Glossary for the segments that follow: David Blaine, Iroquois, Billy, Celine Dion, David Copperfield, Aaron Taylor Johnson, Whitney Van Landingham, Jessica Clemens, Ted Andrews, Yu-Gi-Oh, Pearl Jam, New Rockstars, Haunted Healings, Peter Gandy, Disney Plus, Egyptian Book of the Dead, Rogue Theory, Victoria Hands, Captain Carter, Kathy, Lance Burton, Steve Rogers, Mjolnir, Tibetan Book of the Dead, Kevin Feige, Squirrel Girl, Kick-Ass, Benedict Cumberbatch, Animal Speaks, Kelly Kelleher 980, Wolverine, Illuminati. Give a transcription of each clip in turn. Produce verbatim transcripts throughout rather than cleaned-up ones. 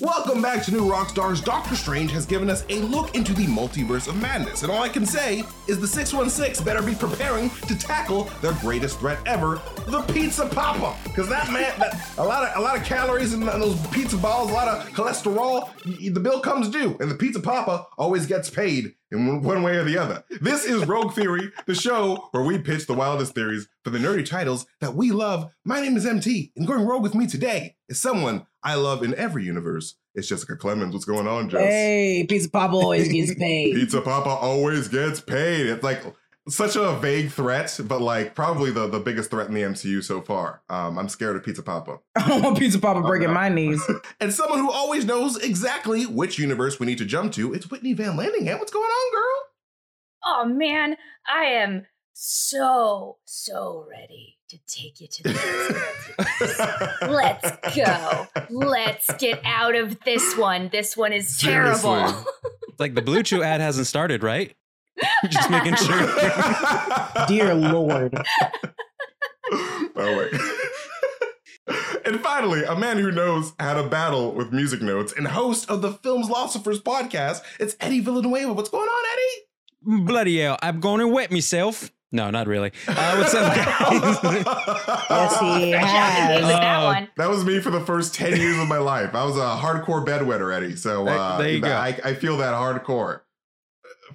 Welcome back to New Rockstars. Doctor Strange has given us a look into the Multiverse of Madness, and all I can say is the six one six better be preparing to tackle their greatest threat ever, the Pizza Papa, because that man, that, a lot of a lot of calories in those pizza balls, a lot of cholesterol. The bill comes due, and the Pizza Papa always gets paid in one way or the other. This is Rogue Theory, the show where we pitch the wildest theories for the nerdy titles that we love. My name is M T, and going rogue with me today is someone I love in every universe. It's Jessica Clemens. What's going on, Jess? Hey, Pizza Papa always gets paid. Pizza Papa always gets paid. It's like such a vague threat, but like probably the, the biggest threat in the M C U so far. Um, I'm scared of Pizza Papa. I don't want Pizza Papa breaking my knees. And someone who always knows exactly which universe we need to jump to, it's Whitney Van Landingham. What's going on, girl? Oh, man. I am so, so ready to take you to the next one. Let's go. Let's get out of this one. This one is terrible. Seriously. Like the Blue Chew ad hasn't started, right? Just making sure. Dear Lord. Oh, wait. And finally, a man who knows how to battle with music notes and host of the Film's Philosophers podcast, it's Eddie Villanueva. What's going on, Eddie? Bloody hell. I'm going to wet myself. No, not really. Uh, what's up, guys? Yes, he has. Uh, that was me for the first ten years of my life. I was a hardcore bedwetter, Eddie. So uh, there you go. I, I feel that hardcore.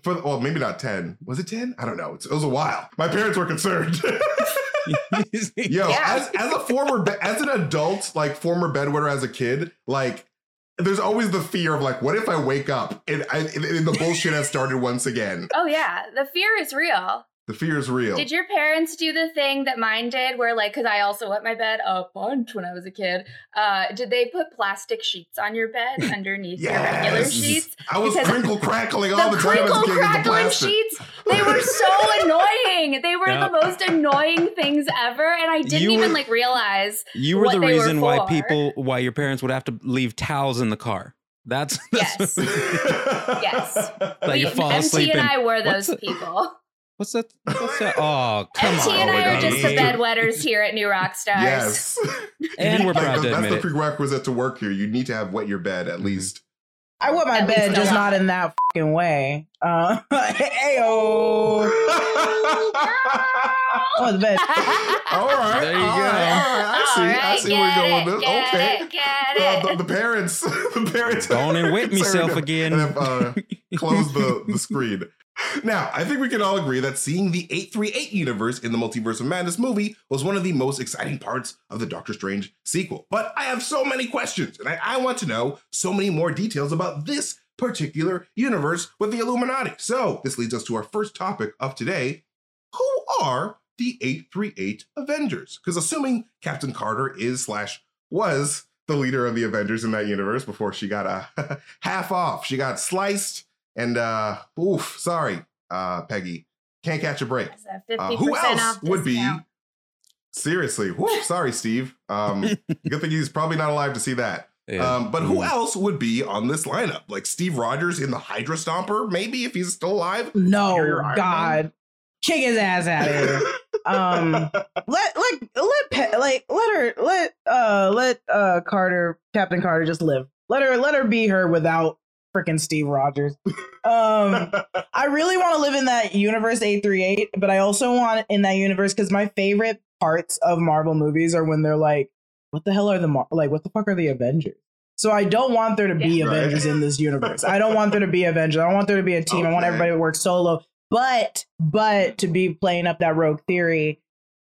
For well, maybe not ten. Was it ten? I don't know. It was a while. My parents were concerned. Yo, yeah. as, as a former, as an adult, like former bedwetter as a kid, like there's always the fear of like, what if I wake up and, I, and the bullshit has started once again? Oh, yeah. The fear is real. The fear is real. Did your parents do the thing that mine did where like, because I also wet my bed a bunch when I was a kid. Uh, did they put plastic sheets on your bed underneath yes. your regular sheets? I was because crinkle crackling all the, the time. Crinkle crackling the sheets. They were so annoying. They were no. the most annoying things ever. And I didn't you even were, like realize You were what the they reason were why people, why your parents would have to leave towels in the car. That's, that's yes. yes. Like you fall asleep. M T and I were those a, people. What's that? What's that? Oh, come M T on. M T and I are just the bedwetters here at New Rockstars. Yes. And we're proud to admit it. That's the prerequisite to work here. You need to have wet your bed at least. I wet my at bed, just not in that fucking way. Uh, Ayo. Oh, the bed. All right. There you go. All right. I see. Right, I see where you're going with this. Okay. It, get uh, it. The, the parents. The parents. Going and wet myself again. And, uh, close the, the screen. Now, I think we can all agree that seeing the eight three eight universe in the Multiverse of Madness movie was one of the most exciting parts of the Doctor Strange sequel. But I have so many questions, and I, I want to know so many more details about this particular universe with the Illuminati. So this leads us to our first topic of today. Who are the eight three eight Avengers? Because assuming Captain Carter is slash was the leader of the Avengers in that universe before she got a half off, she got sliced. And, uh, oof, sorry, uh, Peggy, can't catch a break. A uh, who else would be? Now. Seriously, woof, sorry, Steve. Um, good thing he's probably not alive to see that. Yeah. Um, but who else would be on this lineup? Like Steve Rogers in the Hydra Stomper, maybe, if he's still alive? No, God. Man. Kick his ass out of here. um, let, like, let, Pe- like, let her, let, uh, let, uh, Carter, Captain Carter just live. Let her, let her be her without freaking Steve Rogers. Um, I really want to live in that universe eight three eight, but I also want in that universe because my favorite parts of Marvel movies are when they're like, what the hell are the, Mar- like, what the fuck are the Avengers? So I don't want there to be yeah, Avengers right. in this universe. I don't want there to be Avengers. I don't want there to be a team. Okay. I want everybody to work solo, but, but to be playing up that Rogue Theory,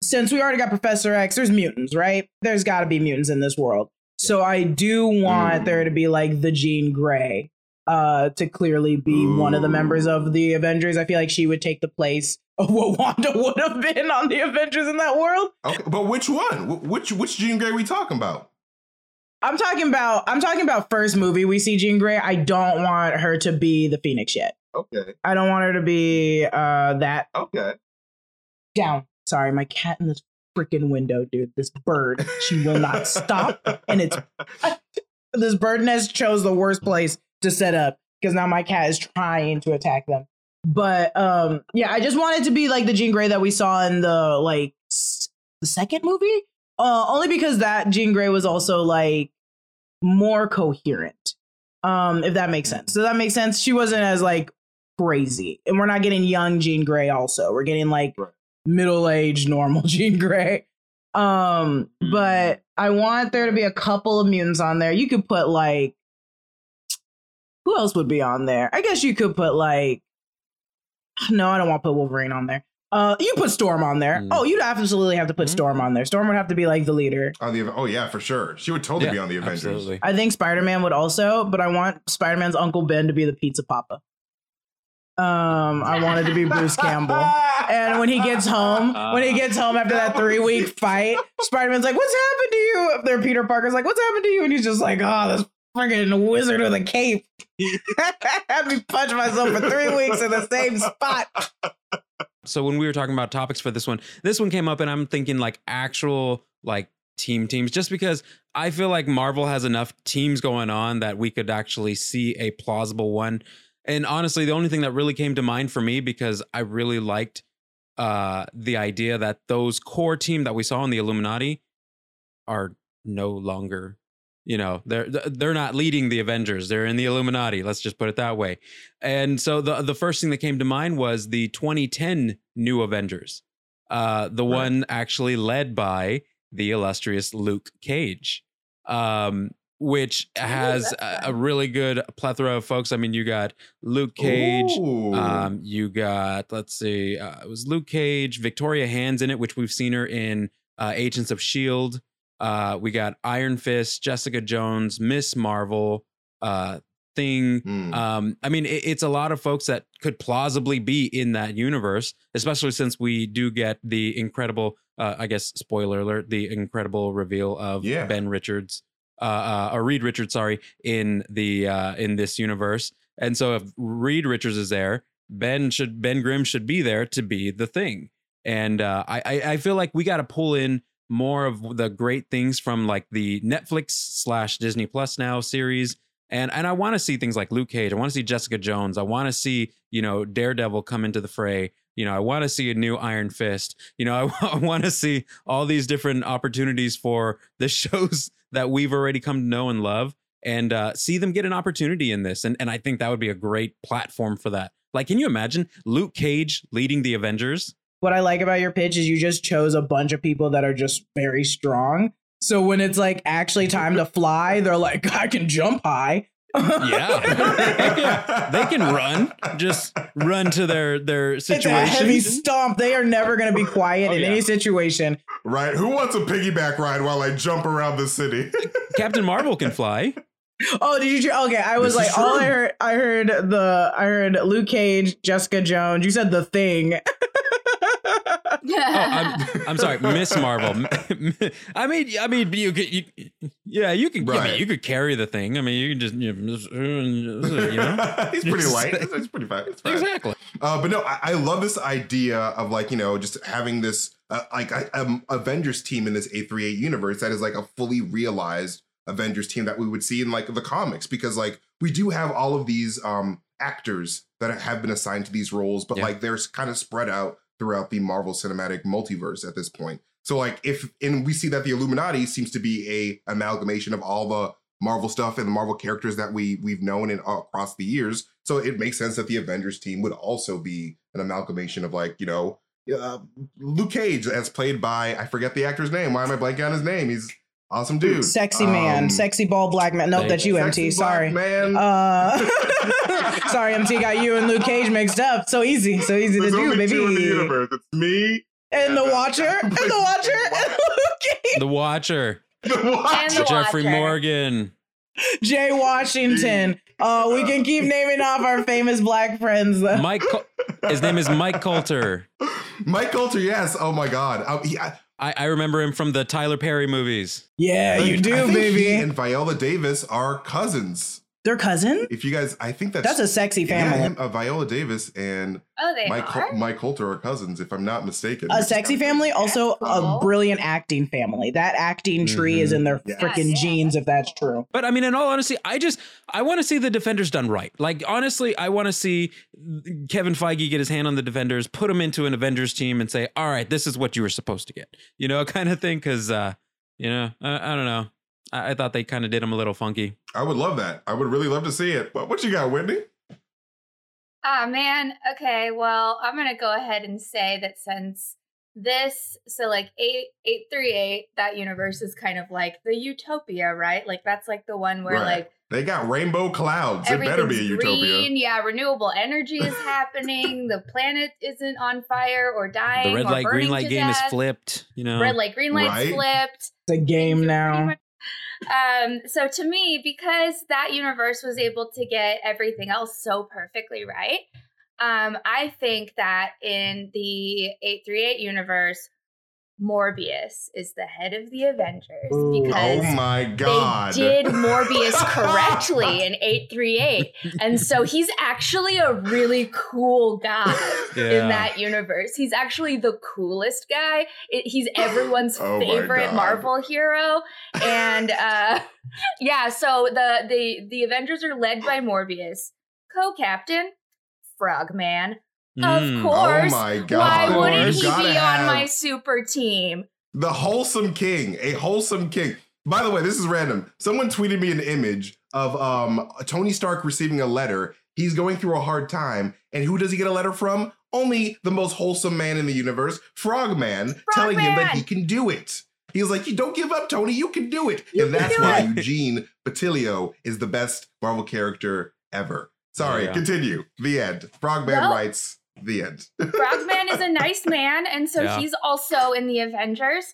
since we already got Professor X, there's mutants, right? There's gotta be mutants in this world. So I do want mm. there to be like the Jean Grey. Uh, to clearly be Ooh. one of the members of the Avengers. I feel like she would take the place of what Wanda would have been on the Avengers in that world. Okay, but which one? Which which Jean Grey we talking about? I'm talking about I'm talking about first movie we see Jean Grey. I don't want her to be the Phoenix yet. Okay. I don't want her to be uh that. Okay. Down. Sorry, my cat in this freaking window, dude. This bird, she will not stop, and it's this bird nest chose the worst place to set up because now my cat is trying to attack them. But um, yeah, I just wanted to be like the Jean Grey that we saw in the like s- the second movie, uh, only because that Jean Grey was also like more coherent, um, if that makes sense. Does that make sense? She wasn't as like crazy, and we're not getting young Jean Grey. Also, we're getting like right. middle-aged normal Jean Grey. Um, but I want there to be a couple of mutants on there. You could put like, who else would be on there? I guess you could put like, no, I don't want to put Wolverine on there. Uh, you put Storm on there. Mm. Oh, you'd absolutely have to put Storm on there. Storm would have to be like the leader. On the oh yeah, for sure. She would totally yeah, be on the Avengers. Absolutely. I think Spider-Man would also, but I want Spider-Man's Uncle Ben to be the Pizza Papa. Um, I wanted to be Bruce Campbell. And when he gets home, uh, when he gets home after that three-week fight, Spider-Man's like, "What's happened to you?" If their Peter Parker's like, "What's happened to you?" And he's just like, "Oh, this freaking wizard with a cape had me punch myself for three weeks in the same spot." So when we were talking about topics for this one, this one came up, and I'm thinking like actual like team teams, just because I feel like Marvel has enough teams going on that we could actually see a plausible one. And honestly, the only thing that really came to mind for me, because I really liked uh, the idea that those core team that we saw in the Illuminati are no longer, you know, they're they're not leading the Avengers. They're in the Illuminati. Let's just put it that way. And so the, the first thing that came to mind was the twenty ten New Avengers, uh, the right. one actually led by the illustrious Luke Cage. Um Which has Ooh, a, a really good plethora of folks. I mean, you got Luke Cage. Um, you got, let's see, uh, it was Luke Cage, Victoria Hand's in it, which we've seen her in uh, Agents of S H I E L D. Uh, we got Iron Fist, Jessica Jones, Miss Marvel, uh, Thing. Mm. Um, I mean, it, it's a lot of folks that could plausibly be in that universe, especially since we do get the incredible, uh, I guess, spoiler alert, the incredible reveal of yeah. Ben Richards. Uh, uh, or Reed Richards, sorry, in the uh, in this universe. And so if Reed Richards is there, Ben should Ben Grimm should be there to be the Thing. And uh, I I feel like we got to pull in more of the great things from like the Netflix slash Disney Plus now series. And and I want to see things like Luke Cage. I want to see Jessica Jones. I want to see, you know, Daredevil come into the fray. You know, I want to see a new Iron Fist. You know, I, w- I want to see all these different opportunities for the shows that we've already come to know and love, and uh, see them get an opportunity in this. And and I think that would be a great platform for that. Like, can you imagine Luke Cage leading the Avengers? What I like about your pitch is you just chose a bunch of people that are just very strong. So when it's like actually time to fly, they're like, I can jump high. Yeah, they can run, just run to their their situation. It's a heavy stomp. They are never going to be quiet oh, in yeah. any situation. Right? Who wants a piggyback ride while I jump around the city? Captain Marvel can fly. Oh, did you? Okay, I was this like, all I heard, I heard the, I heard Luke Cage, Jessica Jones. You said the Thing. Yeah. Oh, I'm, I'm sorry, Miss Marvel. I mean, I mean, you could, you, yeah, you can, right. I mean, you could carry the Thing. I mean, you can just, you know, he's pretty light. It's, it's pretty fine. It's fine. Exactly. Uh, but no, I, I love this idea of like, you know, just having this uh, like I, um, Avengers team in this eight thirty-eight universe that is like a fully realized Avengers team that we would see in like the comics, because like we do have all of these um, actors that have been assigned to these roles, but yeah. like they're kind of spread out throughout the Marvel Cinematic Multiverse at this point. So like if, and we see that the Illuminati seems to be a amalgamation of all the Marvel stuff and the Marvel characters that we we've known and uh, across the years. So it makes sense that the Avengers team would also be an amalgamation of like, you know, uh, Luke Cage as played by, I forget the actor's name. Why am I blanking on his name? He's awesome dude. Sexy man, um, sexy bald black man. Nope, that's you, M T. Sorry. Man. Uh, sorry, M T got you and Luke Cage mixed up. So easy, so easy There's to do, baby. Two in the universe. It's me and, and the Watcher, and the Watcher, and Luke Cage. The Watcher. The Watcher. The Jeffrey Watcher. Morgan. Jay Washington. Uh, we can keep naming off our famous black friends. Mike. Col- His name is Mike Colter. Mike Colter. Yes. Oh my God. I, he, I, I, I remember him from the Tyler Perry movies. Yeah, like, you do, I think baby. He and Viola Davis are cousins. They're cousins? If you guys, I think that's... That's a sexy family. Yeah, him, uh, Viola Davis and oh, they Mike, are? Mike Colter are cousins, if I'm not mistaken. A sexy family, also cool. A brilliant acting family. That acting tree mm-hmm. is in their yes. freaking yes. genes, if that's true. But I mean, in all honesty, I just, I want to see the Defenders done right. Like, honestly, I want to see Kevin Feige get his hand on the Defenders, put them into an Avengers team and say, all right, this is what you were supposed to get. You know, kind of thing, because, uh, you know, I, I don't know. I, I thought they kind of did him a little funky. I would love that. I would really love to see it. But what you got, Whitney? Ah, oh, man. Okay, well, I'm going to go ahead and say that since this, so like eight eight three eight, that universe is kind of like the utopia, right? Like that's like the one where right. like. They got rainbow clouds. It better be a utopia. Green. Yeah, renewable energy is happening. The planet isn't on fire or dying. The red light, green light game death. is flipped. You know, red light, green light right? flipped. It's a game Things now. Much- um, so to me, because that universe was able to get everything else so perfectly right, um, I think that in the eight three eight universe, Morbius is the head of the Avengers because oh my God. they did Morbius correctly in eight three eight. And so he's actually a really cool guy yeah. in that universe. He's actually the coolest guy. It, he's everyone's oh favorite Marvel hero. And uh, yeah, so the, the, the Avengers are led by Morbius, co-captain, Frogman. Mm. Of course. Oh my God. Why wouldn't he be on my super team? The wholesome king, a wholesome king. By the way, this is random. Someone tweeted me an image of um, Tony Stark receiving a letter. He's going through a hard time. And who does he get a letter from? Only the most wholesome man in the universe, Frogman, Frogman. telling him that he can do it. He was like, you don't give up, Tony. You can do it. You and that's why it. Eugene Patilio is the best Marvel character ever. Sorry, yeah. continue. The end. Frogman well, writes... The end. Frogman is a nice man, and so yeah. he's also in the Avengers.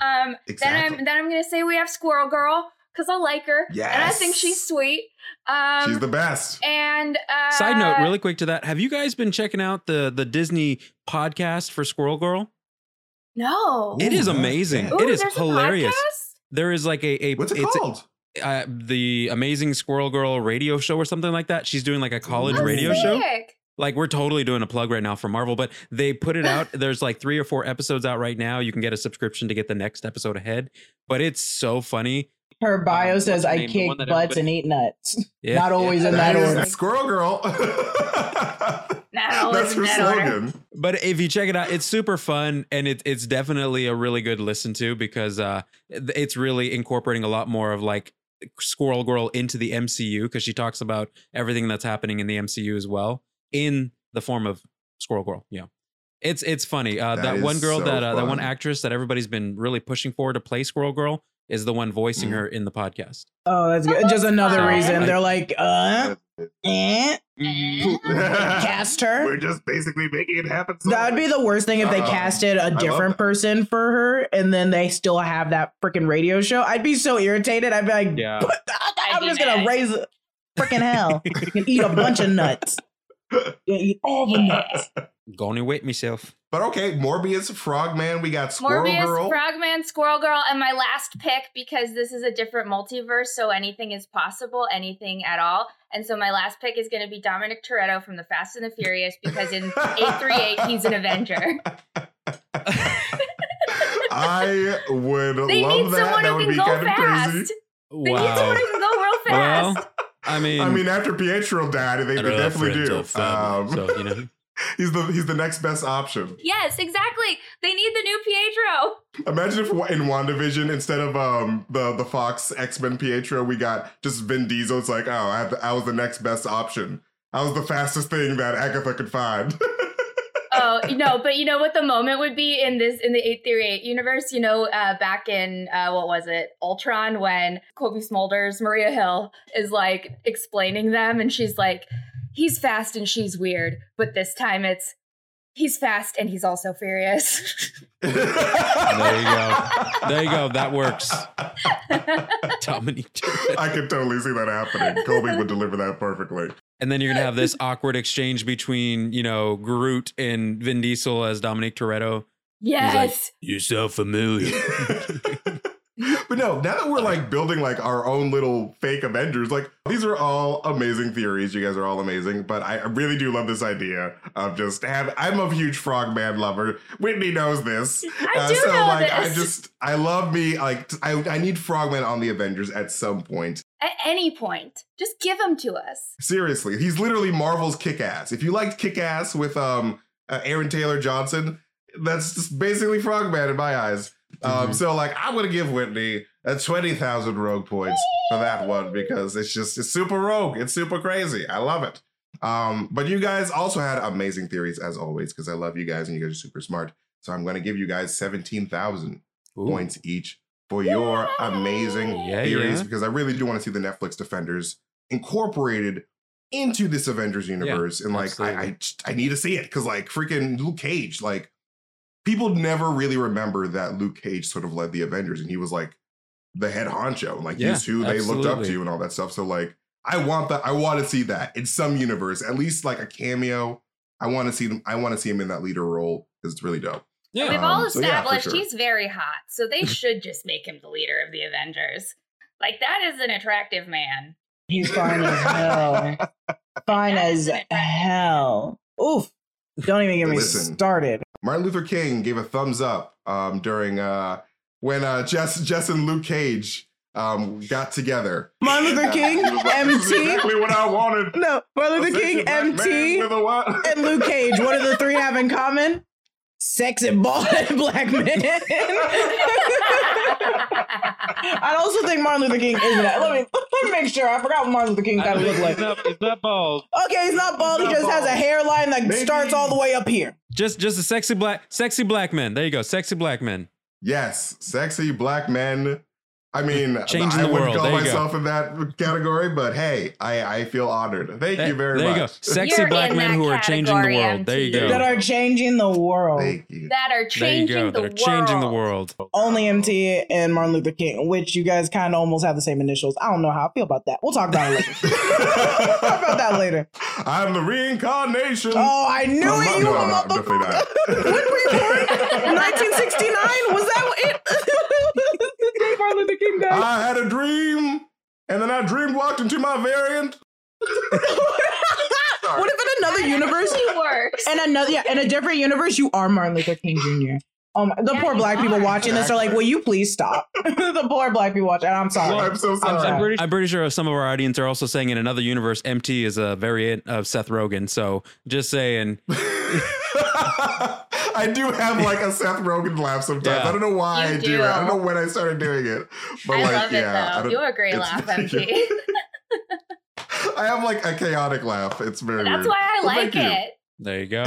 Um, exactly. Then I'm then I'm gonna say we have Squirrel Girl because I like her, yes. and I think she's sweet. Um, she's the best. And uh, side note, really quick to that: have you guys been checking out the the Disney podcast for Squirrel Girl? No, it is amazing. Ooh, it is hilarious. There is like a, a what's it it's called? A, Uh, the Amazing Squirrel Girl radio show or something like that. She's doing like a college oh, radio sick. show. Like we're totally doing a plug right now for Marvel, but they put it out. There's like three or four episodes out right now. You can get a subscription to get the next episode ahead, but it's so funny. Her bio um, says, I kick butts everybody... and eat nuts. Yeah. Not always yeah. in that, that order. Squirrel Girl. That's her slogan. But if you check it out, it's super fun. And it, it's definitely a really good listen to because uh, it's really incorporating a lot more of like Squirrel Girl into the M C U because she talks about everything that's happening in the M C U as well in the form of Squirrel Girl. Yeah, it's it's funny. Uh, that, that one girl, so that uh, that one actress that everybody's been really pushing for to play Squirrel Girl is the one voicing mm. her in the podcast. Oh, that's good. Just another fun. reason. They're like, uh, eh, cast her. We're just basically making it happen. So that would be the worst thing if they um, casted a different person for her and then they still have that freaking radio show. I'd be so irritated. I'd be like, yeah. I'm just going to raise freaking hell. You can eat a bunch of nuts. You eat all the nuts. Gonna wait myself. But okay, Morbius, Frogman, we got Squirrel Morbius, Girl. Morbius, Frogman, Squirrel Girl, and my last pick, because this is a different multiverse, so anything is possible, anything at all. And so my last pick is going to be Dominic Toretto from the Fast and the Furious, because in eight three eight, he's an Avenger. I would they love that. That would be kind fast. of crazy. Wow. They need someone who can go real fast. Well, I mean, I mean, after Pietro died, they, they definitely do. Family, um, so, you know. He's the he's the next best option. Yes, exactly. They need the new Pietro. Imagine if in WandaVision, instead of um the, the Fox X-Men Pietro, we got just Vin Diesel. It's like, oh, I, have the, I was the next best option. I was the fastest thing that Agatha could find. Oh, no, but you know what the moment would be in this in the eight three eight universe? You know, uh, back in, uh, what was it, Ultron, when Kobe Smulders, Maria Hill, is like explaining them, and she's like, he's fast and she's weird, but this time it's he's fast and he's also furious. There you go. There you go. That works. Dominic. I could totally see that happening. Kobe would deliver that perfectly. And then you're going to have this awkward exchange between, you know, Groot and Vin Diesel as Dominic Toretto. Yes. Like, you're so familiar. But no, now that we're like building like our own little fake Avengers, like these are all amazing theories. You guys are all amazing. But I really do love this idea of just have I'm a huge Frogman lover. Whitney knows this. I uh, do so know like this. I just I love me like I, I need Frogman on the Avengers at some point. At any point. Just give him to us. Seriously, he's literally Marvel's Kick-Ass. If you liked Kick-Ass with um uh, Aaron Taylor Johnson, that's just basically Frogman in my eyes. Um, mm-hmm. So, like, I'm going to give Whitney and twenty thousand rogue points for that one, because it's just, it's super rogue. It's super crazy. I love it. Um, but you guys also had amazing theories, as always, because I love you guys and you guys are super smart. So I'm going to give you guys seventeen thousand points each for your amazing yeah, theories, yeah. because I really do want to see the Netflix Defenders incorporated into this Avengers universe. Yeah, and like, I, I I need to see it, because like freaking Luke Cage, like people never really remember that Luke Cage sort of led the Avengers and he was like the head honcho. Like yeah, he's who they absolutely. looked up to and all that stuff. So like, I want that. I want to see that in some universe, at least like a cameo. I want to see them. I want to see him in that leader role, because it's really dope. Yeah. They've um, all established so yeah, sure. he's very hot, so they should just make him the leader of the Avengers. Like, that is an attractive man. He's fine as hell. Fine as hell. Oof. Don't even get me Listen, started. Martin Luther King gave a thumbs up um, during uh, when uh, Jess, Jess and Luke Cage um, got together. Martin Luther King, uh, like, M T. This is exactly what I wanted. No, Martin Luther King, M T, and Luke Cage. What do the three have in common? Sex and bald and black men. I also think Martin Luther King is that. Let me let me make sure. I forgot what Martin Luther King kind of looked like. He's not, he's not bald. Okay, he's not bald. He's he not just bald. has a hairline that Maybe. starts all the way up here. Just just a sexy black sexy black man. There you go. Sexy black men. Yes, sexy black men. I mean, Changing I the wouldn't world. call myself go. in that category, but hey, I, I feel honored. Thank that, you very there much. There you go. Sexy You're black men who are changing the world. M T. There you go. That are changing the world. Thank you. That are changing there you go. the that world. That are changing the world. Only M T and Martin Luther King, which you guys kind of almost have the same initials. I don't know how I feel about that. We'll talk about it later. We'll talk about that later. I'm the reincarnation. Oh, I knew no, it. You no, were no, definitely not. When were you born? nineteen sixty-nine? Was that it? Martin Luther King Day. I had a dream, and then I dream walked into my variant. What if in another universe you works? And another, yeah, in a different universe, you are Martin Luther King Junior Um, the yeah, poor black are. people watching exactly. this are like, "Will you please stop?" The poor black people watching. I'm sorry. Well, I'm so sorry. I'm, I'm, pretty, I'm pretty sure some of our audience are also saying in another universe, M T is a variant of Seth Rogen. So just saying. I do have like a Seth Rogen laugh sometimes. Yeah. I don't know why you I do. do. I don't know when I started doing it. But I like, love yeah, it though. You're a great laugh, M T. I have like a chaotic laugh. It's very That's weird. That's why I but like it. You. There you go.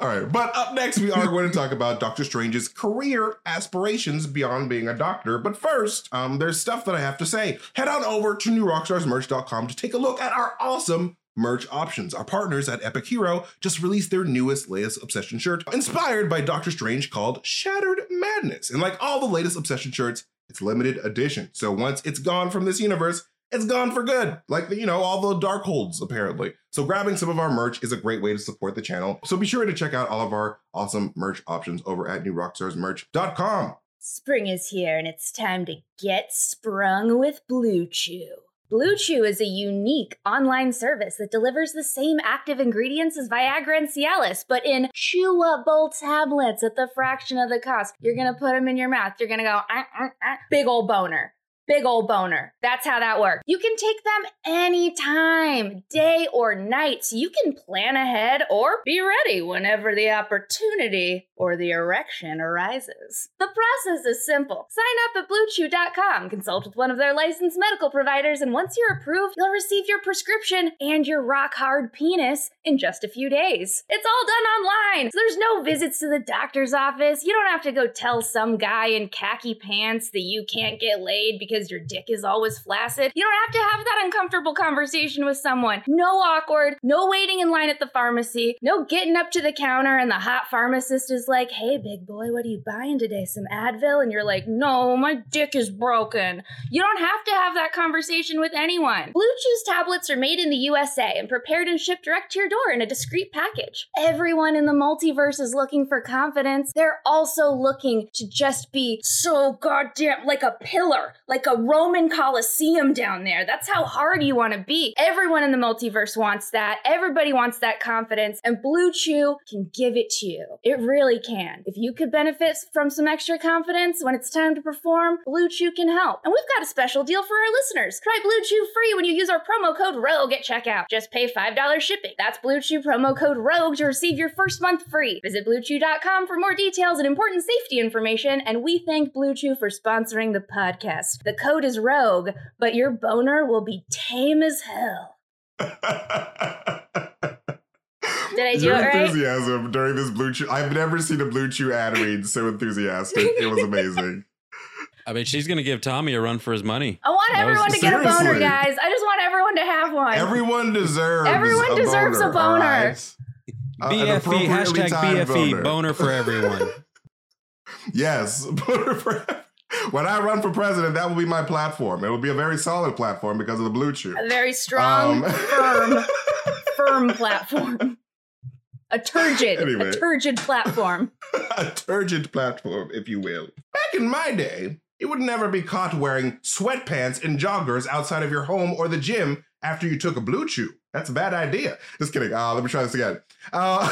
All right. But up next, we are going to talk about Doctor Strange's career aspirations beyond being a doctor. But first, um, there's stuff that I have to say. Head on over to new rockstars merch dot com to take a look at our awesome merch options. Our partners at Epic Hero just released their newest latest Obsession shirt inspired by Doctor Strange called Shattered Madness. And like all the latest Obsession shirts, it's limited edition. So once it's gone from this universe, it's gone for good. Like, you know, all the dark holds, apparently. So grabbing some of our merch is a great way to support the channel. So be sure to check out all of our awesome merch options over at new rockstars merch dot com. Spring is here and it's time to get sprung with Blue Chew. Blue Chew is a unique online service that delivers the same active ingredients as Viagra and Cialis, but in chewable tablets at the fraction of the cost. You're going to put them in your mouth. You're going to go, ah, ah, ah. Big old boner. Big old boner. That's how that works. You can take them anytime, day or night, so you can plan ahead or be ready whenever the opportunity or the erection arises. The process is simple. Sign up at blue chew dot com, consult with one of their licensed medical providers, and once you're approved, you'll receive your prescription and your rock-hard penis in just a few days. It's all done online, so there's no visits to the doctor's office. You don't have to go tell some guy in khaki pants that you can't get laid because because your dick is always flaccid. You don't have to have that uncomfortable conversation with someone. No awkward, no waiting in line at the pharmacy, no getting up to the counter and the hot pharmacist is like, "Hey, big boy, what are you buying today? Some Advil?" And you're like, "No, my dick is broken." You don't have to have that conversation with anyone. Blue Chew's tablets are made in the U S A and prepared and shipped direct to your door in a discreet package. Everyone in the multiverse is looking for confidence. They're also looking to just be so goddamn like a pillar, like like a Roman Colosseum down there. That's how hard you want to be. Everyone in the multiverse wants that. Everybody wants that confidence. And Blue Chew can give it to you. It really can. If you could benefit from some extra confidence when it's time to perform, Blue Chew can help. And we've got a special deal for our listeners. Try Blue Chew free when you use our promo code ROGUE at checkout. Just pay five dollars shipping. That's Blue Chew promo code ROGUE to receive your first month free. Visit blue chew dot com for more details and important safety information. And we thank Blue Chew for sponsoring the podcast. The code is ROGUE, but your boner will be tame as hell. Did I do Your it right? enthusiasm during this Blue Chew. I've never seen a Blue Chew ad read so enthusiastic. It was amazing. I mean, she's going to give Tommy a run for his money. I want everyone was, to seriously. get a boner, guys. I just want everyone to have one. Everyone deserves Everyone a deserves boner, a boner. Right? B F E, uh, hashtag B F E, boner. boner for everyone. Yes, boner for everyone. When I run for president, that will be my platform. It will be a very solid platform because of the Blue Chew. A very strong, um, firm, firm platform. A turgid, anyway. a turgid platform. A turgid platform, if you will. Back in my day, you would never be caught wearing sweatpants and joggers outside of your home or the gym after you took a Blue Chew. That's a bad idea. Just kidding. Uh, let me try this again. Uh,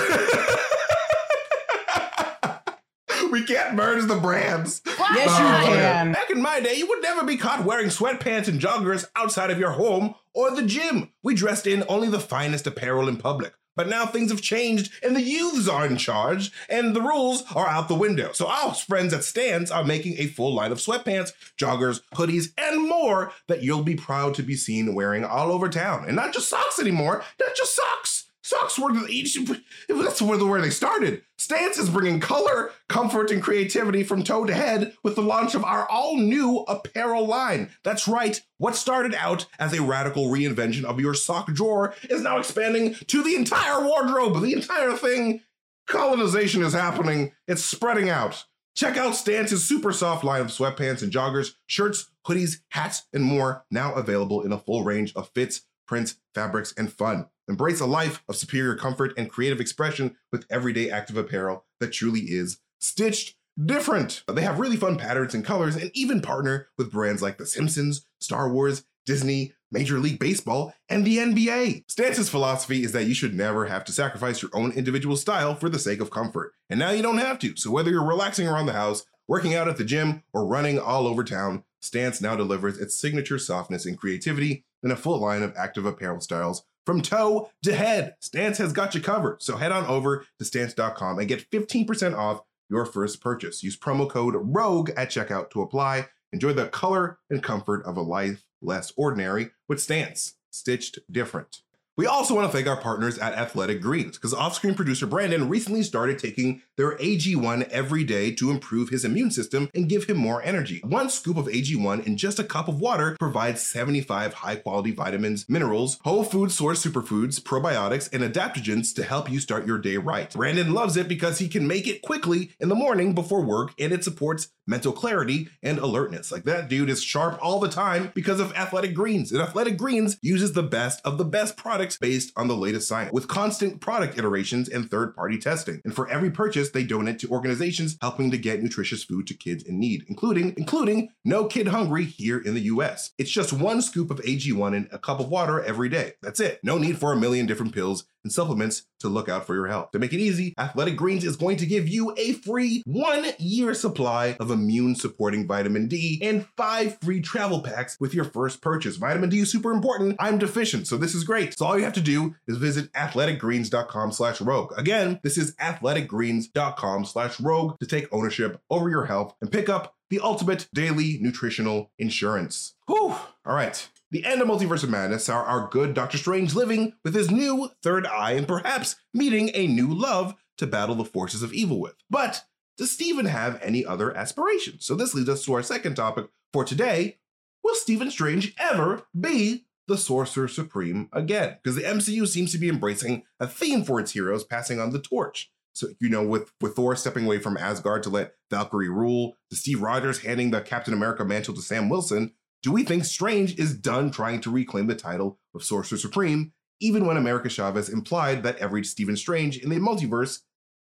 we can't merge the brands. Yes, uh, you can. Back in my day, you would never be caught wearing sweatpants and joggers outside of your home or the gym. We dressed in only the finest apparel in public. But now things have changed and the youths are in charge and the rules are out the window. So our friends at Stans are making a full line of sweatpants, joggers, hoodies, and more that you'll be proud to be seen wearing all over town. And not just socks anymore, not just socks. Socks were the, that's where the where they started. Stance is bringing color, comfort, and creativity from toe to head with the launch of our all-new apparel line. That's right. What started out as a radical reinvention of your sock drawer is now expanding to the entire wardrobe, the entire thing. Colonization is happening. It's spreading out. Check out Stance's super soft line of sweatpants and joggers, shirts, hoodies, hats, and more, now available in a full range of fits, prints, fabrics, and fun. Embrace a life of superior comfort and creative expression with everyday active apparel that truly is stitched different. They have really fun patterns and colors and even partner with brands like The Simpsons, Star Wars, Disney, Major League Baseball, and the N B A. Stance's philosophy is that you should never have to sacrifice your own individual style for the sake of comfort. And now you don't have to. So whether you're relaxing around the house, working out at the gym, or running all over town, Stance now delivers its signature softness and creativity in a full line of active apparel styles. From toe to head, Stance has got you covered. So head on over to stance dot com and get fifteen percent off your first purchase. Use promo code ROGUE at checkout to apply. Enjoy the color and comfort of a life less ordinary with Stance, stitched different. We also want to thank our partners at Athletic Greens because off-screen producer Brandon recently started taking their A G one every day to improve his immune system and give him more energy. One scoop of A G one in just a cup of water provides seventy-five high-quality vitamins, minerals, whole food-source superfoods, probiotics, and adaptogens to help you start your day right. Brandon loves it because he can make it quickly in the morning before work, and it supports mental clarity and alertness. Like, that dude is sharp all the time because of Athletic Greens. And Athletic Greens uses the best of the best products based on the latest science, with constant product iterations and third-party testing. And for every purchase, they donate to organizations helping to get nutritious food to kids in need, including including No Kid Hungry here in the U S. It's just one scoop of A G one in a cup of water every day. That's it. No need for a million different pills and supplements to look out for your health. To make it easy, Athletic Greens is going to give you a free one-year supply of immune-supporting vitamin D and five free travel packs with your first purchase. Vitamin D is super important. I'm deficient, so this is great. So all you have to do is visit athletic greens dot com slash rogue. Again, this is athletic greens dot com slash rogue to take ownership over your health and pick up the ultimate daily nutritional insurance. Whew. All right. The end of Multiverse of Madness saw our good Doctor Strange living with his new third eye and perhaps meeting a new love to battle the forces of evil with. But does Steven have any other aspirations? So this leads us to our second topic for today. Will Steven Strange ever be the Sorcerer Supreme again? Because the M C U seems to be embracing a theme for its heroes passing on the torch. So, you know, with, with Thor stepping away from Asgard to let Valkyrie rule, to Steve Rogers handing the Captain America mantle to Sam Wilson, do we think Strange is done trying to reclaim the title of Sorcerer Supreme, even when America Chavez implied that every Stephen Strange in the multiverse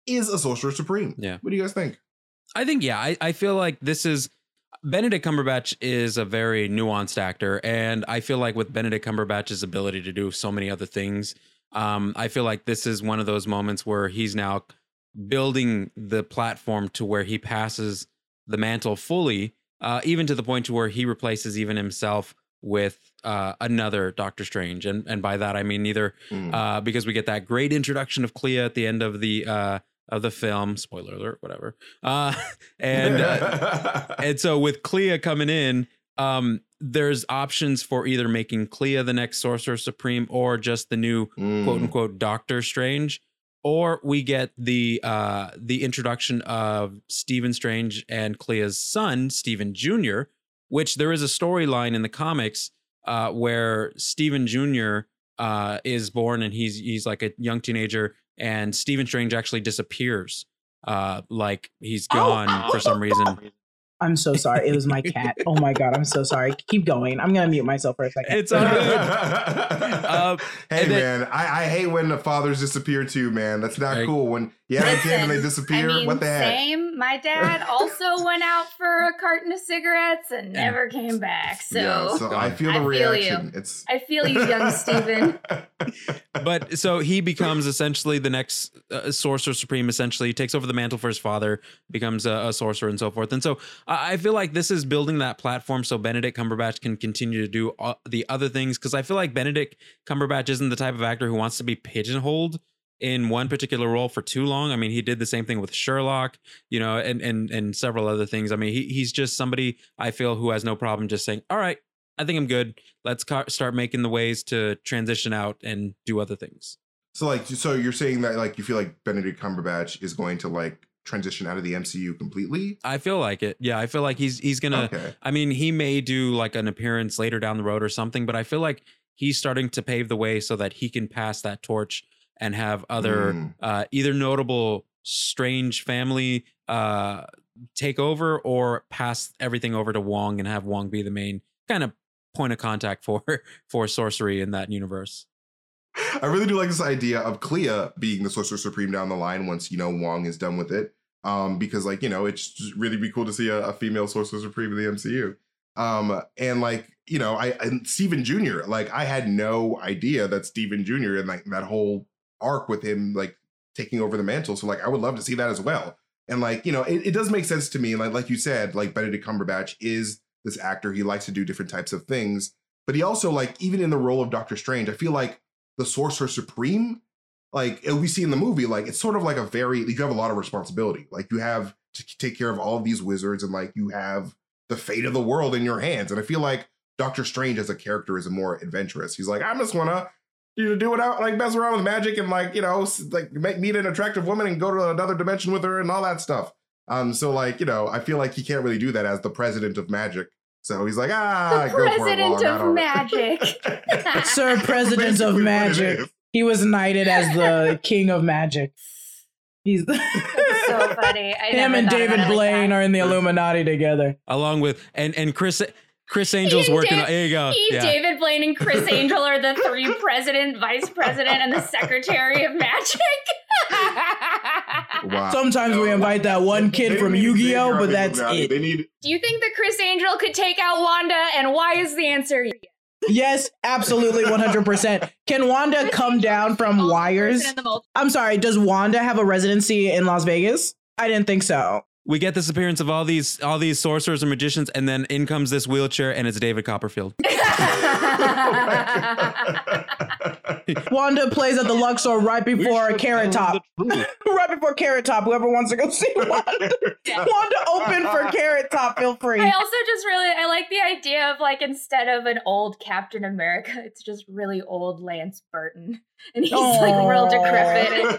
is a Sorcerer Supreme? Yeah. What do you guys think? I think, yeah, I, I feel like this is, Benedict Cumberbatch is a very nuanced actor, and I feel like with Benedict Cumberbatch's ability to do so many other things, um, I feel like this is one of those moments where he's now building the platform to where he passes the mantle fully, uh, even to the point to where he replaces even himself with uh, another Doctor Strange. And and by that, I mean neither, mm. uh, because we get that great introduction of Clea at the end of the uh, of the film, spoiler alert, whatever. Uh, and uh, and so with Clea coming in, um, there's options for either making Clea the next Sorcerer Supreme or just the new mm. quote unquote Doctor Strange. Or we get the uh, the introduction of Stephen Strange and Clea's son, Stephen Junior, which there is a storyline in the comics uh, where Stephen Junior uh, is born and he's he's like a young teenager, and Stephen Strange actually disappears, uh, like he's gone oh, oh, for some reason. I'm so sorry. It was my cat. Oh my God. I'm so sorry. Keep going. I'm going to mute myself for a second. It's all good. uh, hey, then, man, I, I hate when the fathers disappear too, man. That's not like, cool. When you have a kid and they disappear, I mean, what the heck? Same. My dad also went out for a carton of cigarettes and never came back. So, yeah, so I feel the I reaction. Feel it's I feel you, young Stephen. But so he becomes essentially the next uh, Sorcerer Supreme, essentially. He takes over the mantle for his father, becomes a, a sorcerer and so forth. And so I feel like this is building that platform so Benedict Cumberbatch can continue to do the other things, because I feel like Benedict Cumberbatch isn't the type of actor who wants to be pigeonholed in one particular role for too long. I mean, he did the same thing with Sherlock, you know, and and and several other things. I mean, he he's just somebody I feel who has no problem just saying, all right, I think I'm good. Let's ca- start making the ways to transition out and do other things. So like, so you're saying that like you feel like Benedict Cumberbatch is going to like transition out of the M C U completely? I feel like it. Yeah, I feel like he's he's gonna okay. I mean, he may do like an appearance later down the road or something, but I feel like he's starting to pave the way so that he can pass that torch and have other mm. uh either notable Strange family uh take over or pass everything over to Wong and have Wong be the main kind of point of contact for for sorcery in that universe. I really do like this idea of Clea being the Sorcerer Supreme down the line once, you know, Wong is done with it. Um, because, like, you know, it's really be cool to see a, a female Sorcerer Supreme in the M C U. Um, and, like, you know, I and Steven Junior, like, I had no idea that Steven Junior and, like, that whole arc with him, like, taking over the mantle. So, like, I would love to see that as well. And, like, you know, it, it does make sense to me. Like, like you said, like, Benedict Cumberbatch is this actor. He likes to do different types of things. But he also, like, even in the role of Doctor Strange, I feel like the Sorcerer Supreme, like we see in the movie, like it's sort of like a very, you have a lot of responsibility. Like you have to take care of all of these wizards and like you have the fate of the world in your hands. And I feel like Doctor Strange as a character is more adventurous. He's like, I just want to you know, do it out, like mess around with magic and like, you know, like make, meet an attractive woman and go to another dimension with her and all that stuff. Um, So like, you know, I feel like he can't really do that as the president of magic. So he's like, ah, the president go for it, of magic. Sir President basically of Magic. He was knighted as the king of magic. He's the so funny. I Him and David Blaine like are in the Illuminati together. Along with and, and Chris Chris Angel's he working. Dave, on, there you go. He, yeah. David Blaine and Chris Angel are the three president, vice president, and the secretary of magic. Wow. Sometimes no, we invite that one kid from Yu-Gi-Oh, but that's it. They need- Do you think that Chris Angel could take out Wanda? And why is the answer yes? Yes, absolutely, one hundred percent. Can Wanda come down from wires? I'm sorry, does Wanda have a residency in Las Vegas? I didn't think so. We get this appearance of all these all these sorcerers and magicians, and then in comes this wheelchair, and it's David Copperfield. Oh Wanda plays at the Luxor right before Carrot Top. Right before Carrot Top, whoever wants to go see Wanda. Wanda open for Carrot Top, feel free. I also just really, I like the idea of like, instead of an old Captain America, it's just really old Lance Burton. And he's Aww. like real decrepit.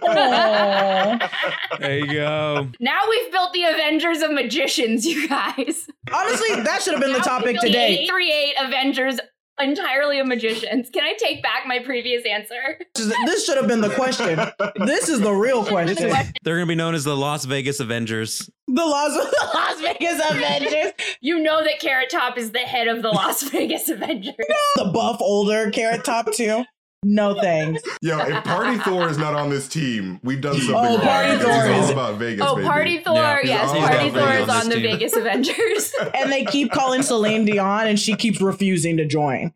There you go. Now we've built the Avengers of magicians, you guys. Honestly, that should have been now the topic today. eight three eight Avengers entirely of magicians. Can I take back my previous answer? This should have been the question. This is the real question. They're going to be known as the Las Vegas Avengers. The Las, the Las Vegas Avengers. You know that Carrot Top is the head of the Las Vegas Avengers. The buff older Carrot Top too. No thanks. Yo, if Party Thor is not on this team, we've done something oh, wrong. Party Thor is all about Vegas. Oh, baby. Party Thor, yeah, yes, Party Thor Vegas is on the team. Vegas Avengers. And they keep calling Celine Dion, and she keeps refusing to join.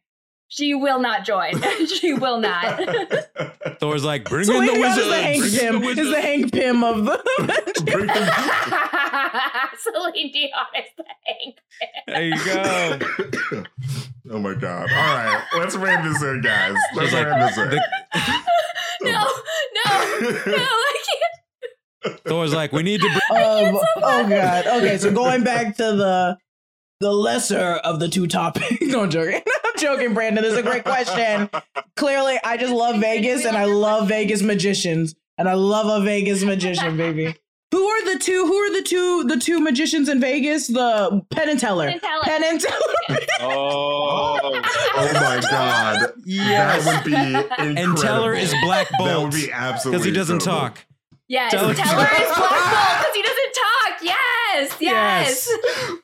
She will not join. She will not. Thor's like, bring Celine in the wizard. Is the, Hank Pym, is the Hank Pym of the Celine Dion is the Hank Pym. There you go. Oh my God. All right. Let's wrap this in, guys. Let's wrap this in. No, no, no, I can't. Thor's like, we need to. Bring- um, oh God. Okay. So going back to the the lesser of the two topics. No, I'm joking. I'm joking, Brandon. This is a great question. Clearly, I just love Vegas and I love Vegas magicians and I love a Vegas magician, baby. Who are the two? Who are the two? The two magicians in Vegas? The Penn and Teller. Penn and Teller. Penn and Teller. Okay. Oh, oh my God! Yes. That would be incredible. And Teller is Black Bolt. That would be absolutely because he doesn't incredible. Talk. Yes, Teller is Black Bolt because he doesn't talk. Yes, yes. yes. That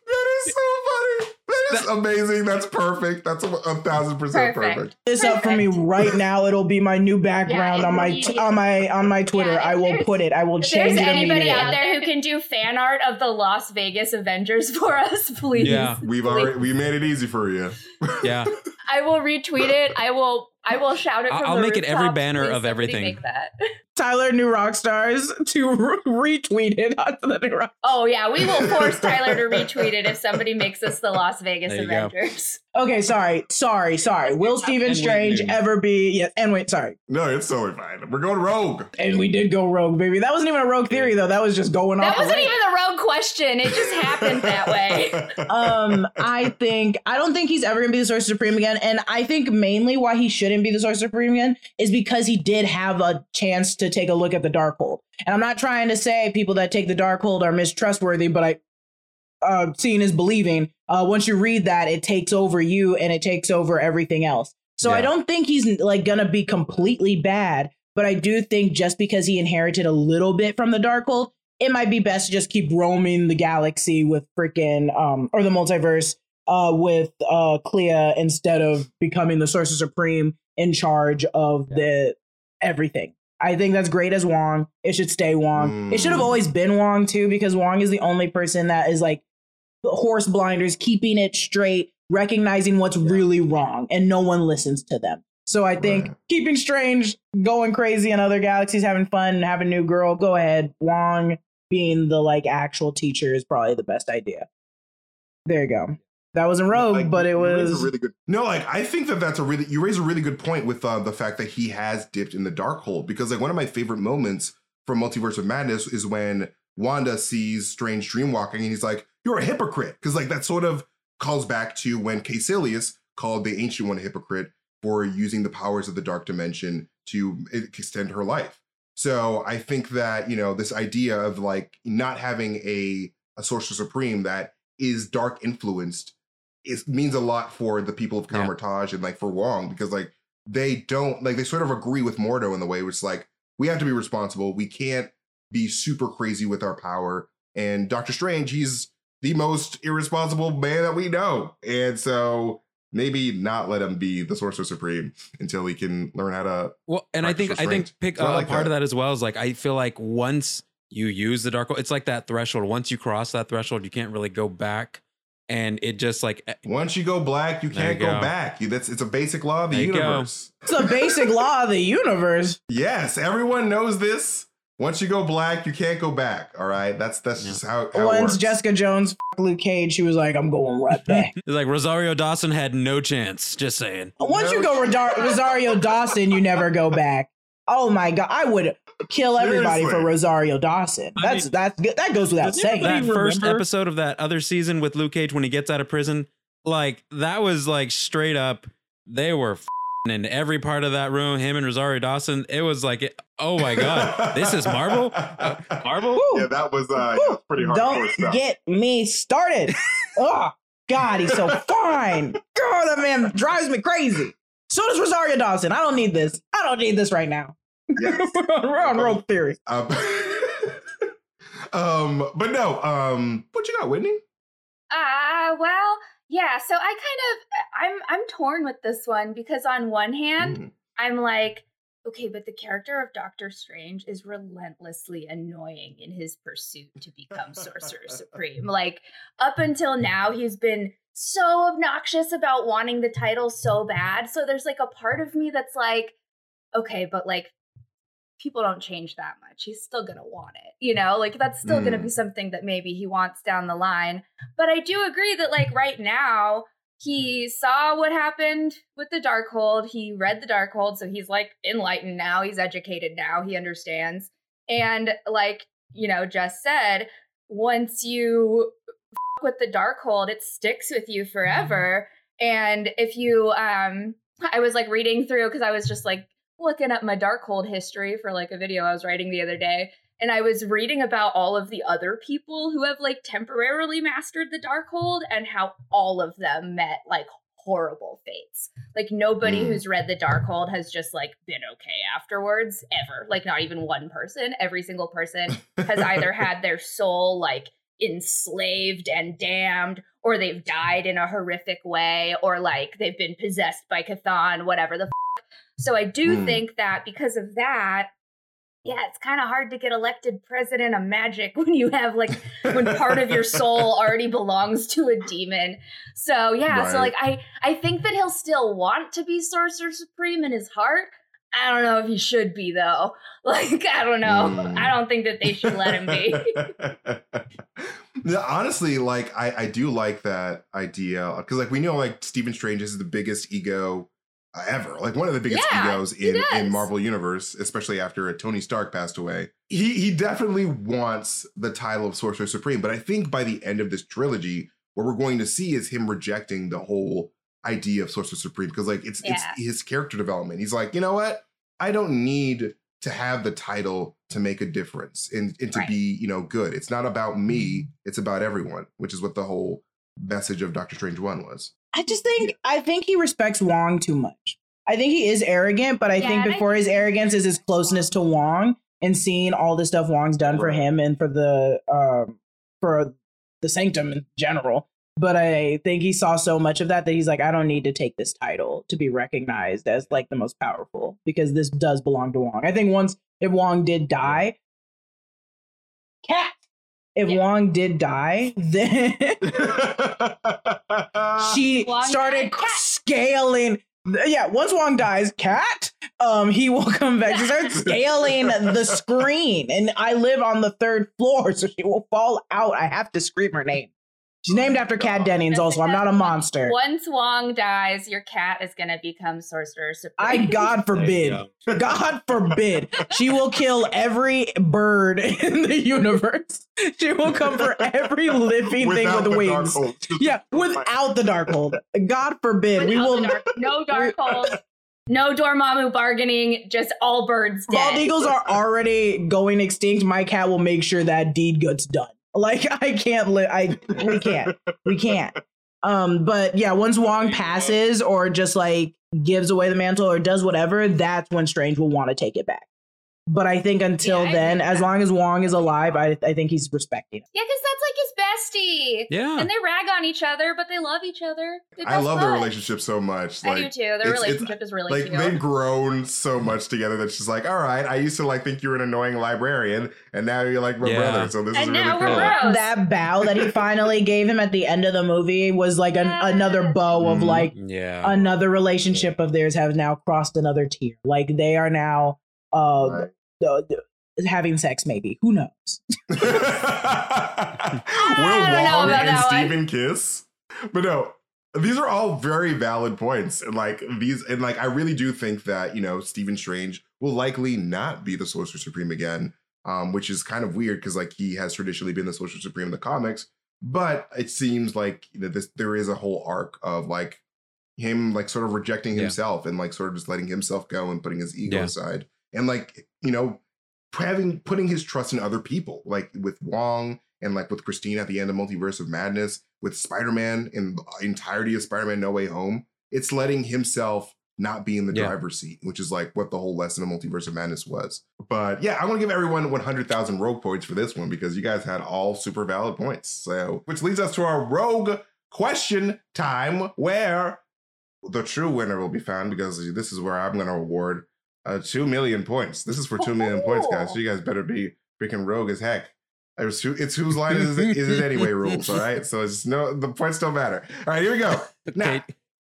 is so funny. That is amazing. That's perfect. That's a, a thousand percent perfect. perfect. This perfect. Up for me right now. It'll be my new background yeah, on my t- on my on my Twitter. Yeah, I will put it. I will change it. If there's anybody out there who can do fan art of the Las Vegas Avengers for us, please. Yeah, we've please. already we made it easy for you. Yeah. I will retweet it. I will. I will shout it. From I'll the make rooftop. It every banner please of everything. Make that. Tyler New Rockstars to re- retweet it onto the New Rock. Oh yeah, we will force Tyler to retweet it if somebody makes us the Las Vegas Avengers. Go. Okay, sorry, sorry, sorry. Will Stephen Strange ever be? Yes, yeah, and wait, sorry. No, it's totally fine. We're going rogue, and we did go rogue, baby. That wasn't even a rogue theory though. That was just going on. That wasn't even a rogue question. It just happened that way. Um, I think I don't think he's ever gonna be the Sorcerer Supreme again, and I think mainly why he shouldn't be the Sorcerer Supreme again is because he did have a chance to take a look at the Darkhold. And I'm not trying to say people that take the Darkhold are mistrustworthy, but I uh, seeing is believing. Uh, once you read that, it takes over you and it takes over everything else. So yeah. I don't think he's like gonna be completely bad, but I do think just because he inherited a little bit from the Darkhold, it might be best to just keep roaming the galaxy with freaking um, or the multiverse uh, with uh, Clea instead of becoming the Sorcerer Supreme in charge of yeah. the everything. I think that's great as Wong. It should stay Wong. Mm. It should have always been Wong, too, because Wong is the only person that is like horse blinders, keeping it straight, recognizing what's yeah. really wrong, and no one listens to them. So I think right. keeping Strange, going crazy in other galaxies, having fun, having a new girl, go ahead. Wong being the like actual teacher is probably the best idea. There you go. That wasn't rogue, like, but it was really good. No, like I think that that's a really you raise a really good point with uh, the fact that he has dipped in the Darkhold, because like one of my favorite moments from Multiverse of Madness is when Wanda sees Strange dreamwalking and he's like, "You're a hypocrite," because like that sort of calls back to when Caecilius called the Ancient One a hypocrite for using the powers of the Dark Dimension to extend her life. So I think that you know this idea of like not having a a Sorcerer Supreme that is dark influenced. It means a lot for the people of Kamertage yeah. and like for Wong, because like they don't like they sort of agree with Mordo in the way, which is like we have to be responsible. We can't be super crazy with our power. And Doctor Strange, he's the most irresponsible man that we know. And so maybe not let him be the Sorcerer Supreme until he can learn how to. Well, and I think restraint. I think pick so uh, like part that. of that as well is like I feel like once you use the Darkhold, it's like that threshold. Once you cross that threshold, you can't really go back. And it just like once you go black, you can't you go. go back. You, that's it's a basic law of the universe. Go. It's a basic law of the universe. Yes, everyone knows this. Once you go black, you can't go back. All right, that's that's yeah. just how. how Once it works. Jessica Jones, f- Luke Cage, she was like, "I'm going right back." It's like Rosario Dawson had no chance. Just saying. Once no. you go Rodar- Rosario Dawson, you never go back. Oh my God, I would kill everybody Seriously. for Rosario Dawson. That's I mean, that's good. That goes without saying. That first episode of that other season with Luke Cage when he gets out of prison, like that was like straight up. They were f***ing in every part of that room. Him and Rosario Dawson. It was like, it, oh my God, this is Marvel. Uh, Marvel. Yeah, that was uh, yeah, pretty hard. Don't stuff. Get me started. Oh God, he's so fine. God, that man drives me crazy. So does Rosario Dawson. I don't need this. I don't need this right now. Yes. We're on um, Rogue Theory. Um, um, but no, um, what you got, Whitney? Uh, well, yeah. So I kind of, I'm, I'm torn with this one because on one hand, mm-hmm. I'm like, okay, but the character of Doctor Strange is relentlessly annoying in his pursuit to become Sorcerer Supreme. Like, up until now, he's been so obnoxious about wanting the title so bad. So there's like a part of me that's like, okay, but like, people don't change that much. He's still going to want it, you know, like that's still mm. going to be something that maybe he wants down the line. But I do agree that like right now he saw what happened with the Darkhold. He read the Darkhold. So he's like enlightened now. He's educated now. He understands. And like, you know, Jess said, once you f- with the Darkhold, it sticks with you forever. And if you, um, I was like reading through because I was just like, looking up my Darkhold history for like a video I was writing the other day, and I was reading about all of the other people who have like temporarily mastered the Darkhold and how all of them met like horrible fates. Like nobody mm. who's read the Darkhold has just like been okay afterwards ever. Like not even one person. Every single person has either had their soul like enslaved and damned, or they've died in a horrific way, or like they've been possessed by Cathan, whatever the f- So I do mm. think that because of that, yeah, it's kind of hard to get elected president of magic when you have like, when part of your soul already belongs to a demon. So yeah, right. so like I, I think that he'll still want to be Sorcerer Supreme in his heart. I don't know if he should be though. Like, I don't know. Mm. I don't think that they should let him be. No, honestly, like I, I do like that idea because like we know like Stephen Strange is the biggest ego ever, like one of the biggest yeah, egos in, in Marvel Universe, especially after Tony Stark passed away. He he definitely wants the title of Sorcerer Supreme, but I think by the end of this trilogy, what we're going to see is him rejecting the whole idea of Sorcerer Supreme because like it's yeah. it's his character development. He's like, you know what? I don't need to have the title to make a difference and, and to right. be, you know, good. It's not about me. It's about everyone, which is what the whole message of Doctor Strange one was. I just think, I think he respects Wong too much. I think he is arrogant, but I yeah, think before I, his arrogance is his closeness to Wong and seeing all the stuff Wong's done right. for him and for the, um, for the Sanctum in general. But I think he saw so much of that that he's like, I don't need to take this title to be recognized as like the most powerful because this does belong to Wong. I think once, if Wong did die, cat. If yeah. Wong did die, then she Wong started scaling. Yeah, once Wong dies, cat, um, he will come back. She starts scaling the screen. And I live on the third floor, so she will fall out. I have to scream her name. She's named after Kat Dennings also. I'm not a monster. Once Wong dies, your cat is going to become Sorcerer Supreme. I, God forbid. Go. God forbid. She will kill every bird in the universe. She will come for every living without thing with wings. Yeah, without the Darkhold. God forbid. Without we will dark, No Darkhold. No Dormammu bargaining, just all birds dead. Bald eagles are already going extinct. My cat will make sure that deed gets done. Like, I can't live. I we can't. We can't. Um, but yeah, once Wong passes or just like gives away the mantle or does whatever, that's when Strange will want to take it back. But I think until yeah, I then, as that. long as Wong is alive, I I think he's respecting. Yeah, because that's like his bestie. Yeah. And they rag on each other, but they love each other. I love fun. their relationship so much. Like, I do too. Their it's, relationship it's, is really like, cute. They've grown so much together that she's like, all right, I used to like think you were an annoying librarian, and now you're like my yeah. brother. So this and is really cool. Bros. That bow that he finally gave him at the end of the movie was like an, yeah. another bow of like yeah. another relationship of theirs has now crossed another tier. Like they are now. Uh, right. the, the, having sex, maybe. Who knows? Will Wong and Steven one. kiss? But no, these are all very valid points, and like these, and like I really do think that you know Stephen Strange will likely not be the Sorcerer Supreme again, um, which is kind of weird because like he has traditionally been the Sorcerer Supreme in the comics, but it seems like you know, this there is a whole arc of like him like sort of rejecting himself yeah. and like sort of just letting himself go and putting his ego yeah. aside. And like, you know, having putting his trust in other people, like with Wong and like with Christine at the end of Multiverse of Madness, with Spider-Man and the entirety of Spider-Man No Way Home, it's letting himself not be in the yeah. driver's seat, which is like what the whole lesson of Multiverse of Madness was. But yeah, I want to give everyone one hundred thousand rogue points for this one because you guys had all super valid points. So, which leads us to our rogue question time where the true winner will be found, because this is where I'm going to award uh, two million points. This is for two million oh. points, guys. So you guys better be freaking rogue as heck. It was who, it's whose line is it, is it anyway rules, all right? So it's no, the points don't matter. All right, here we go. Now, okay.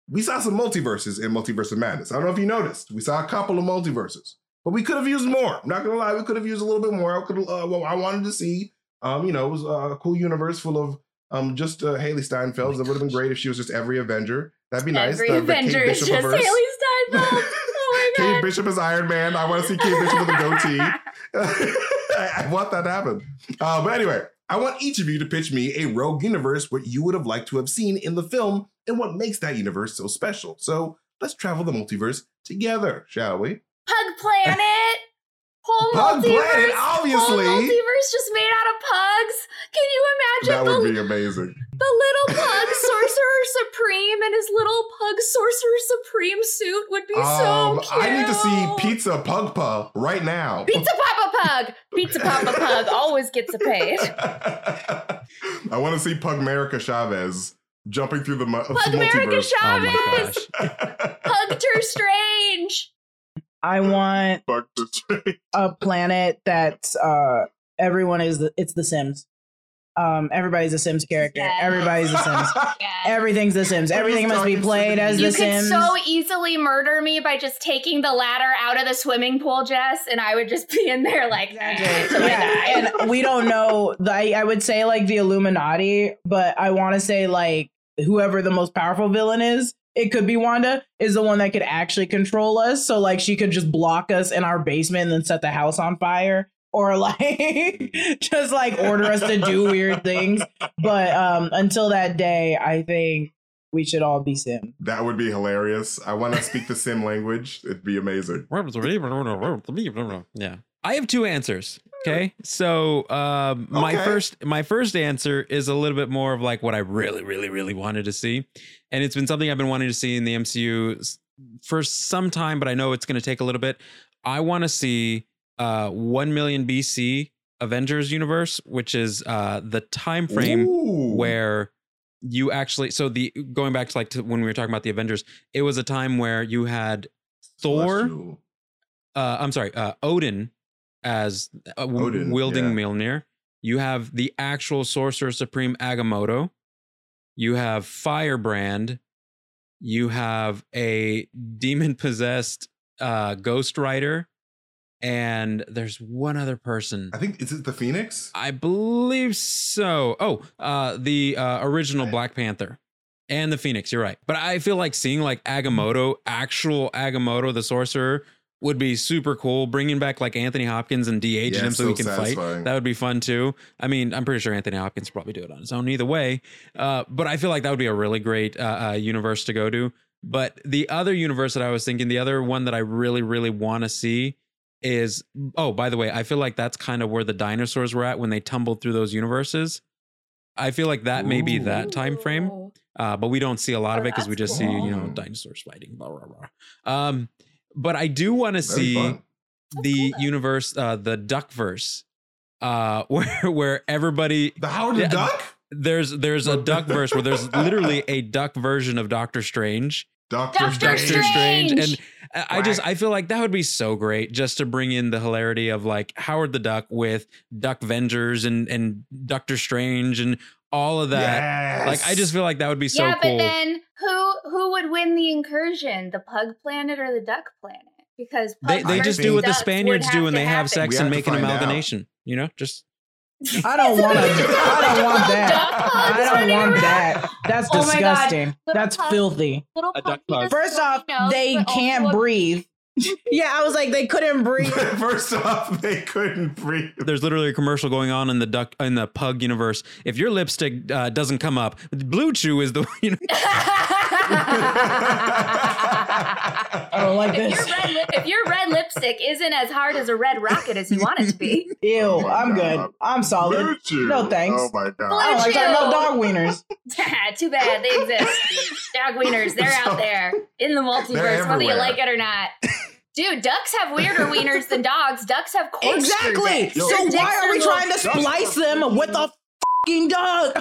we saw some multiverses in Multiverse of Madness. I don't know if you noticed. We saw a couple of multiverses, but we could have used more. I'm not going to lie. We could have used a little bit more. I could. Uh, well, I wanted to see, um, you know, it was a cool universe full of um, just uh, Haley Steinfeld. Oh, that would have been great if she was just every Avenger. That'd be every nice. Every Avenger is just Haley Steinfeld. Oh, my God. Kate Bishop is Iron Man. I want to see Kate Bishop with a goatee. I want that to happen. Uh, but anyway, I want each of you to pitch me a rogue universe, what you would have liked to have seen in the film, and what makes that universe so special. So let's travel the multiverse together, shall we? Pug Planet! Whole Pug multiverse! Planet, obviously! Whole multiverse just made out of pugs! Can you imagine? That would the, be amazing. The little pug Sorcerer Supreme and his little pug Sorcerer Supreme suit would be um, so cute! I need to see Pizza Pug Pug right now. Pizza Papa Pug! Pizza Papa Pug always gets a page. I want to see Pug America Chavez jumping through the mu- Pug America Chavez! Oh Pugter Strange! I want a planet that's uh, everyone is the, it's the Sims. Um, everybody's a Sims character. Yes. Everybody's the Sims. Yes. Everything's the Sims. Everything must be played as you the Sims. You could so easily murder me by just taking the ladder out of the swimming pool, Jess, and I would just be in there like that. Yeah. And we don't know. The, I, I would say like the Illuminati, but I want to say like whoever the most powerful villain is. It could be Wanda is the one that could actually control us. So like she could just block us in our basement and then set the house on fire, or like just like order us to do weird things. But um, until that day, I think we should all be Sim. That would be hilarious. I want to speak the Sim language. It'd be amazing. Yeah, I have two answers. Okay, so um, okay. my first my first answer is a little bit more of like what I really, really, really wanted to see. And it's been something I've been wanting to see in the M C U for some time, but I know it's going to take a little bit. I want to see uh, one million B C Avengers universe, which is uh, the time frame Ooh. where you actually. So the going back to like to when we were talking about the Avengers, it was a time where you had Thor. Uh, I'm sorry, uh, Odin. As uh, Odin, wielding yeah. Mjolnir. You have the actual Sorcerer Supreme Agamotto. You have Firebrand. You have a demon-possessed uh, Ghost Rider. And there's one other person. I think, is it the Phoenix? I believe so. Oh, uh, the uh, original right. Black Panther. And the Phoenix, you're right. But I feel like seeing like Agamotto, actual Agamotto, the Sorcerer, would be super cool. Bringing back like Anthony Hopkins and de-aging yeah, him so he can satisfying. fight. That would be fun too. I mean, I'm pretty sure Anthony Hopkins probably do it on his own either way. Uh, but I feel like that would be a really great uh, uh, universe to go to. But the other universe that I was thinking, the other one that I really, really want to see is, oh, by the way, I feel like that's kind of where the dinosaurs were at when they tumbled through those universes. I feel like that Ooh. may be that time frame, uh, but we don't see a lot oh, of it because we just cool. see, you know, dinosaurs fighting, blah, blah, blah. Um, But I do want to see fun. the cool, universe, uh, the Duckverse, uh, where where everybody the Howard yeah, the Duck. There's there's a Duckverse where there's literally a duck version of Doctor Strange. Doctor, Doctor, Doctor Strange. Strange, and Quack. I just I feel like that would be so great just to bring in the hilarity of like Howard the Duck with Duckvengers and and Doctor Strange and all of that. Yes. Like I just feel like that would be so yeah, cool. Yeah, but then. Who who would win the incursion, the Pug Planet or the Duck Planet? Because Pug they, they just do what the Spaniards do when they have sex and make an amalgamation. Out. You know, just I don't want to. I don't want that. I don't want that. That's oh disgusting. That's pug, filthy. A duck pug. First off, they can't breathe. Yeah, I was like, they couldn't breathe. First off, they couldn't breathe. There's literally a commercial going on in the duck in the pug universe. If your lipstick uh, doesn't come up, Blue Chew is the. You know. I don't like this. If your, red, if your red lipstick isn't as hard as a red rocket as you want it to be, ew, I'm good. I'm solid. No thanks. Oh my God. I don't like that. No dog wieners. Too bad they exist. Dog wieners, they're out there in the multiverse, whether you like it or not. Dude, ducks have weirder wieners than dogs. Ducks have corkscrew. Exactly. So why are we trying to splice them with a fucking dog.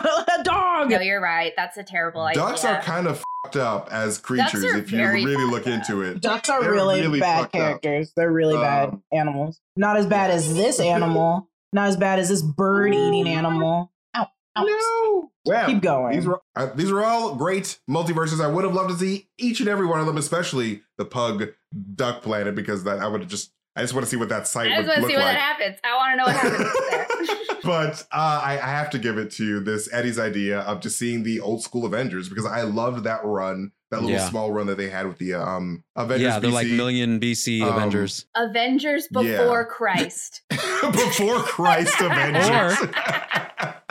Dog. No, you're right. That's a terrible idea. Ducks are kind of fucked up as creatures if you really look into it. Ducks are really, really bad characters. Up. They're really um, bad animals. Not as bad as this animal. Not as bad as this bird-eating animal. Ow. Ow. No. Well, keep going. These were, uh, these were all great multiverses. I would have loved to see each and every one of them, especially the pug duck planet, because that I would have just I just want to see what that site would look like. I just want to see what like. that happens. I want to know what happens there. But uh, I, I have to give it to you, this Eddie's idea of just seeing the old school Avengers, because I loved that run, that little yeah. small run that they had with the um, Avengers Yeah, they're B C. Like million B C um, Avengers. Avengers before yeah. Christ. Before Christ Avengers.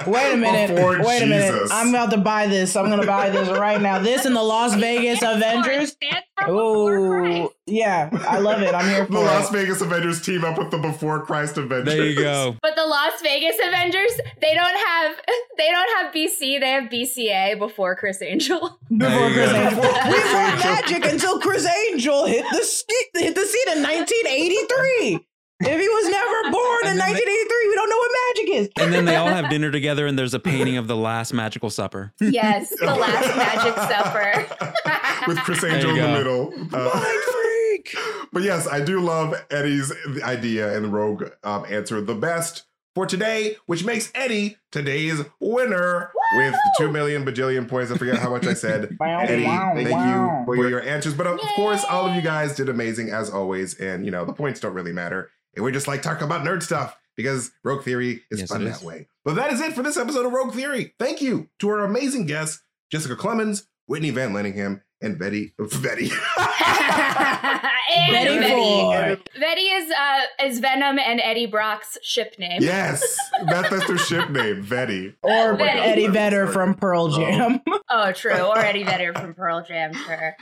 Wait a minute. Before Wait Jesus. a minute. I'm about to buy this. I'm going to buy this right now. This and the Las Vegas Avengers. Oh, yeah. I love it. I'm here for it. The Las Vegas Avengers team up with the Before Christ Avengers. There you go. But the Las Vegas Avengers, they don't have they don't have B C. They have B C A, Before Chris Angel. Before Chris Angel. We were magic until Chris Angel hit the seat, hit the seat in nineteen eighty-three. If he was never born in nineteen eighty-three, we don't know what magic is. And then they all have dinner together and there's a painting of the last magical supper. Yes, the last magic supper. With Chris Angel in the middle. Uh, Mind freak. But yes, I do love Eddie's idea and Rogue um, answer the best for today, which makes Eddie today's winner. Woo! With two million bajillion points. I forget how much I said. Wow, Eddie, wow, thank wow. you for your answers. But of Yay! course, all of you guys did amazing as always. And, you know, the points don't really matter. And we just like talking about nerd stuff because Rogue Theory is yes, fun that is. way. But that is it for this episode of Rogue Theory. Thank you to our amazing guests, Jessica Clemens, Whitney Van Landingham, and Betty. Betty. And Betty. Betty. Betty is uh, is Venom and Eddie Brock's ship name. Yes, that, that's their ship name, Betty. Or Betty. Eddie Vedder from Pearl Jam. Oh. oh, true. Or Eddie Vedder from Pearl Jam, sure.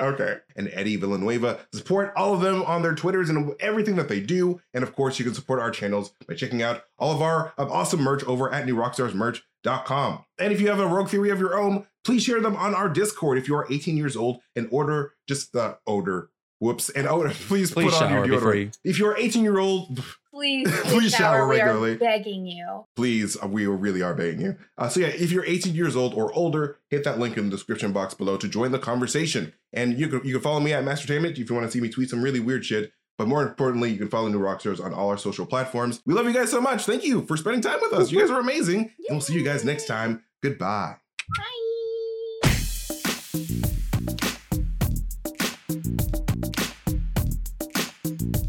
Okay. And Eddie Villanueva. Support all of them on their Twitters and everything that they do. And of course, you can support our channels by checking out all of our awesome merch over at new rockstars merch dot com. And if you have a Rogue Theory of your own, please share them on our Discord if you are eighteen years old and order just the odor. Whoops. And odor, please, please put on your deodorant. If you're eighteen year old, please, please shower, shower regularly. We are begging you. Please, we really are begging you. Uh, so yeah, if you're eighteen years old or older, hit that link in the description box below to join the conversation. And you can you can follow me at Mastertainment if you want to see me tweet some really weird shit. But more importantly, you can follow New Rockstars on all our social platforms. We love you guys so much. Thank you for spending time with us. You guys are amazing. And we'll see you guys next time. Goodbye. Bye.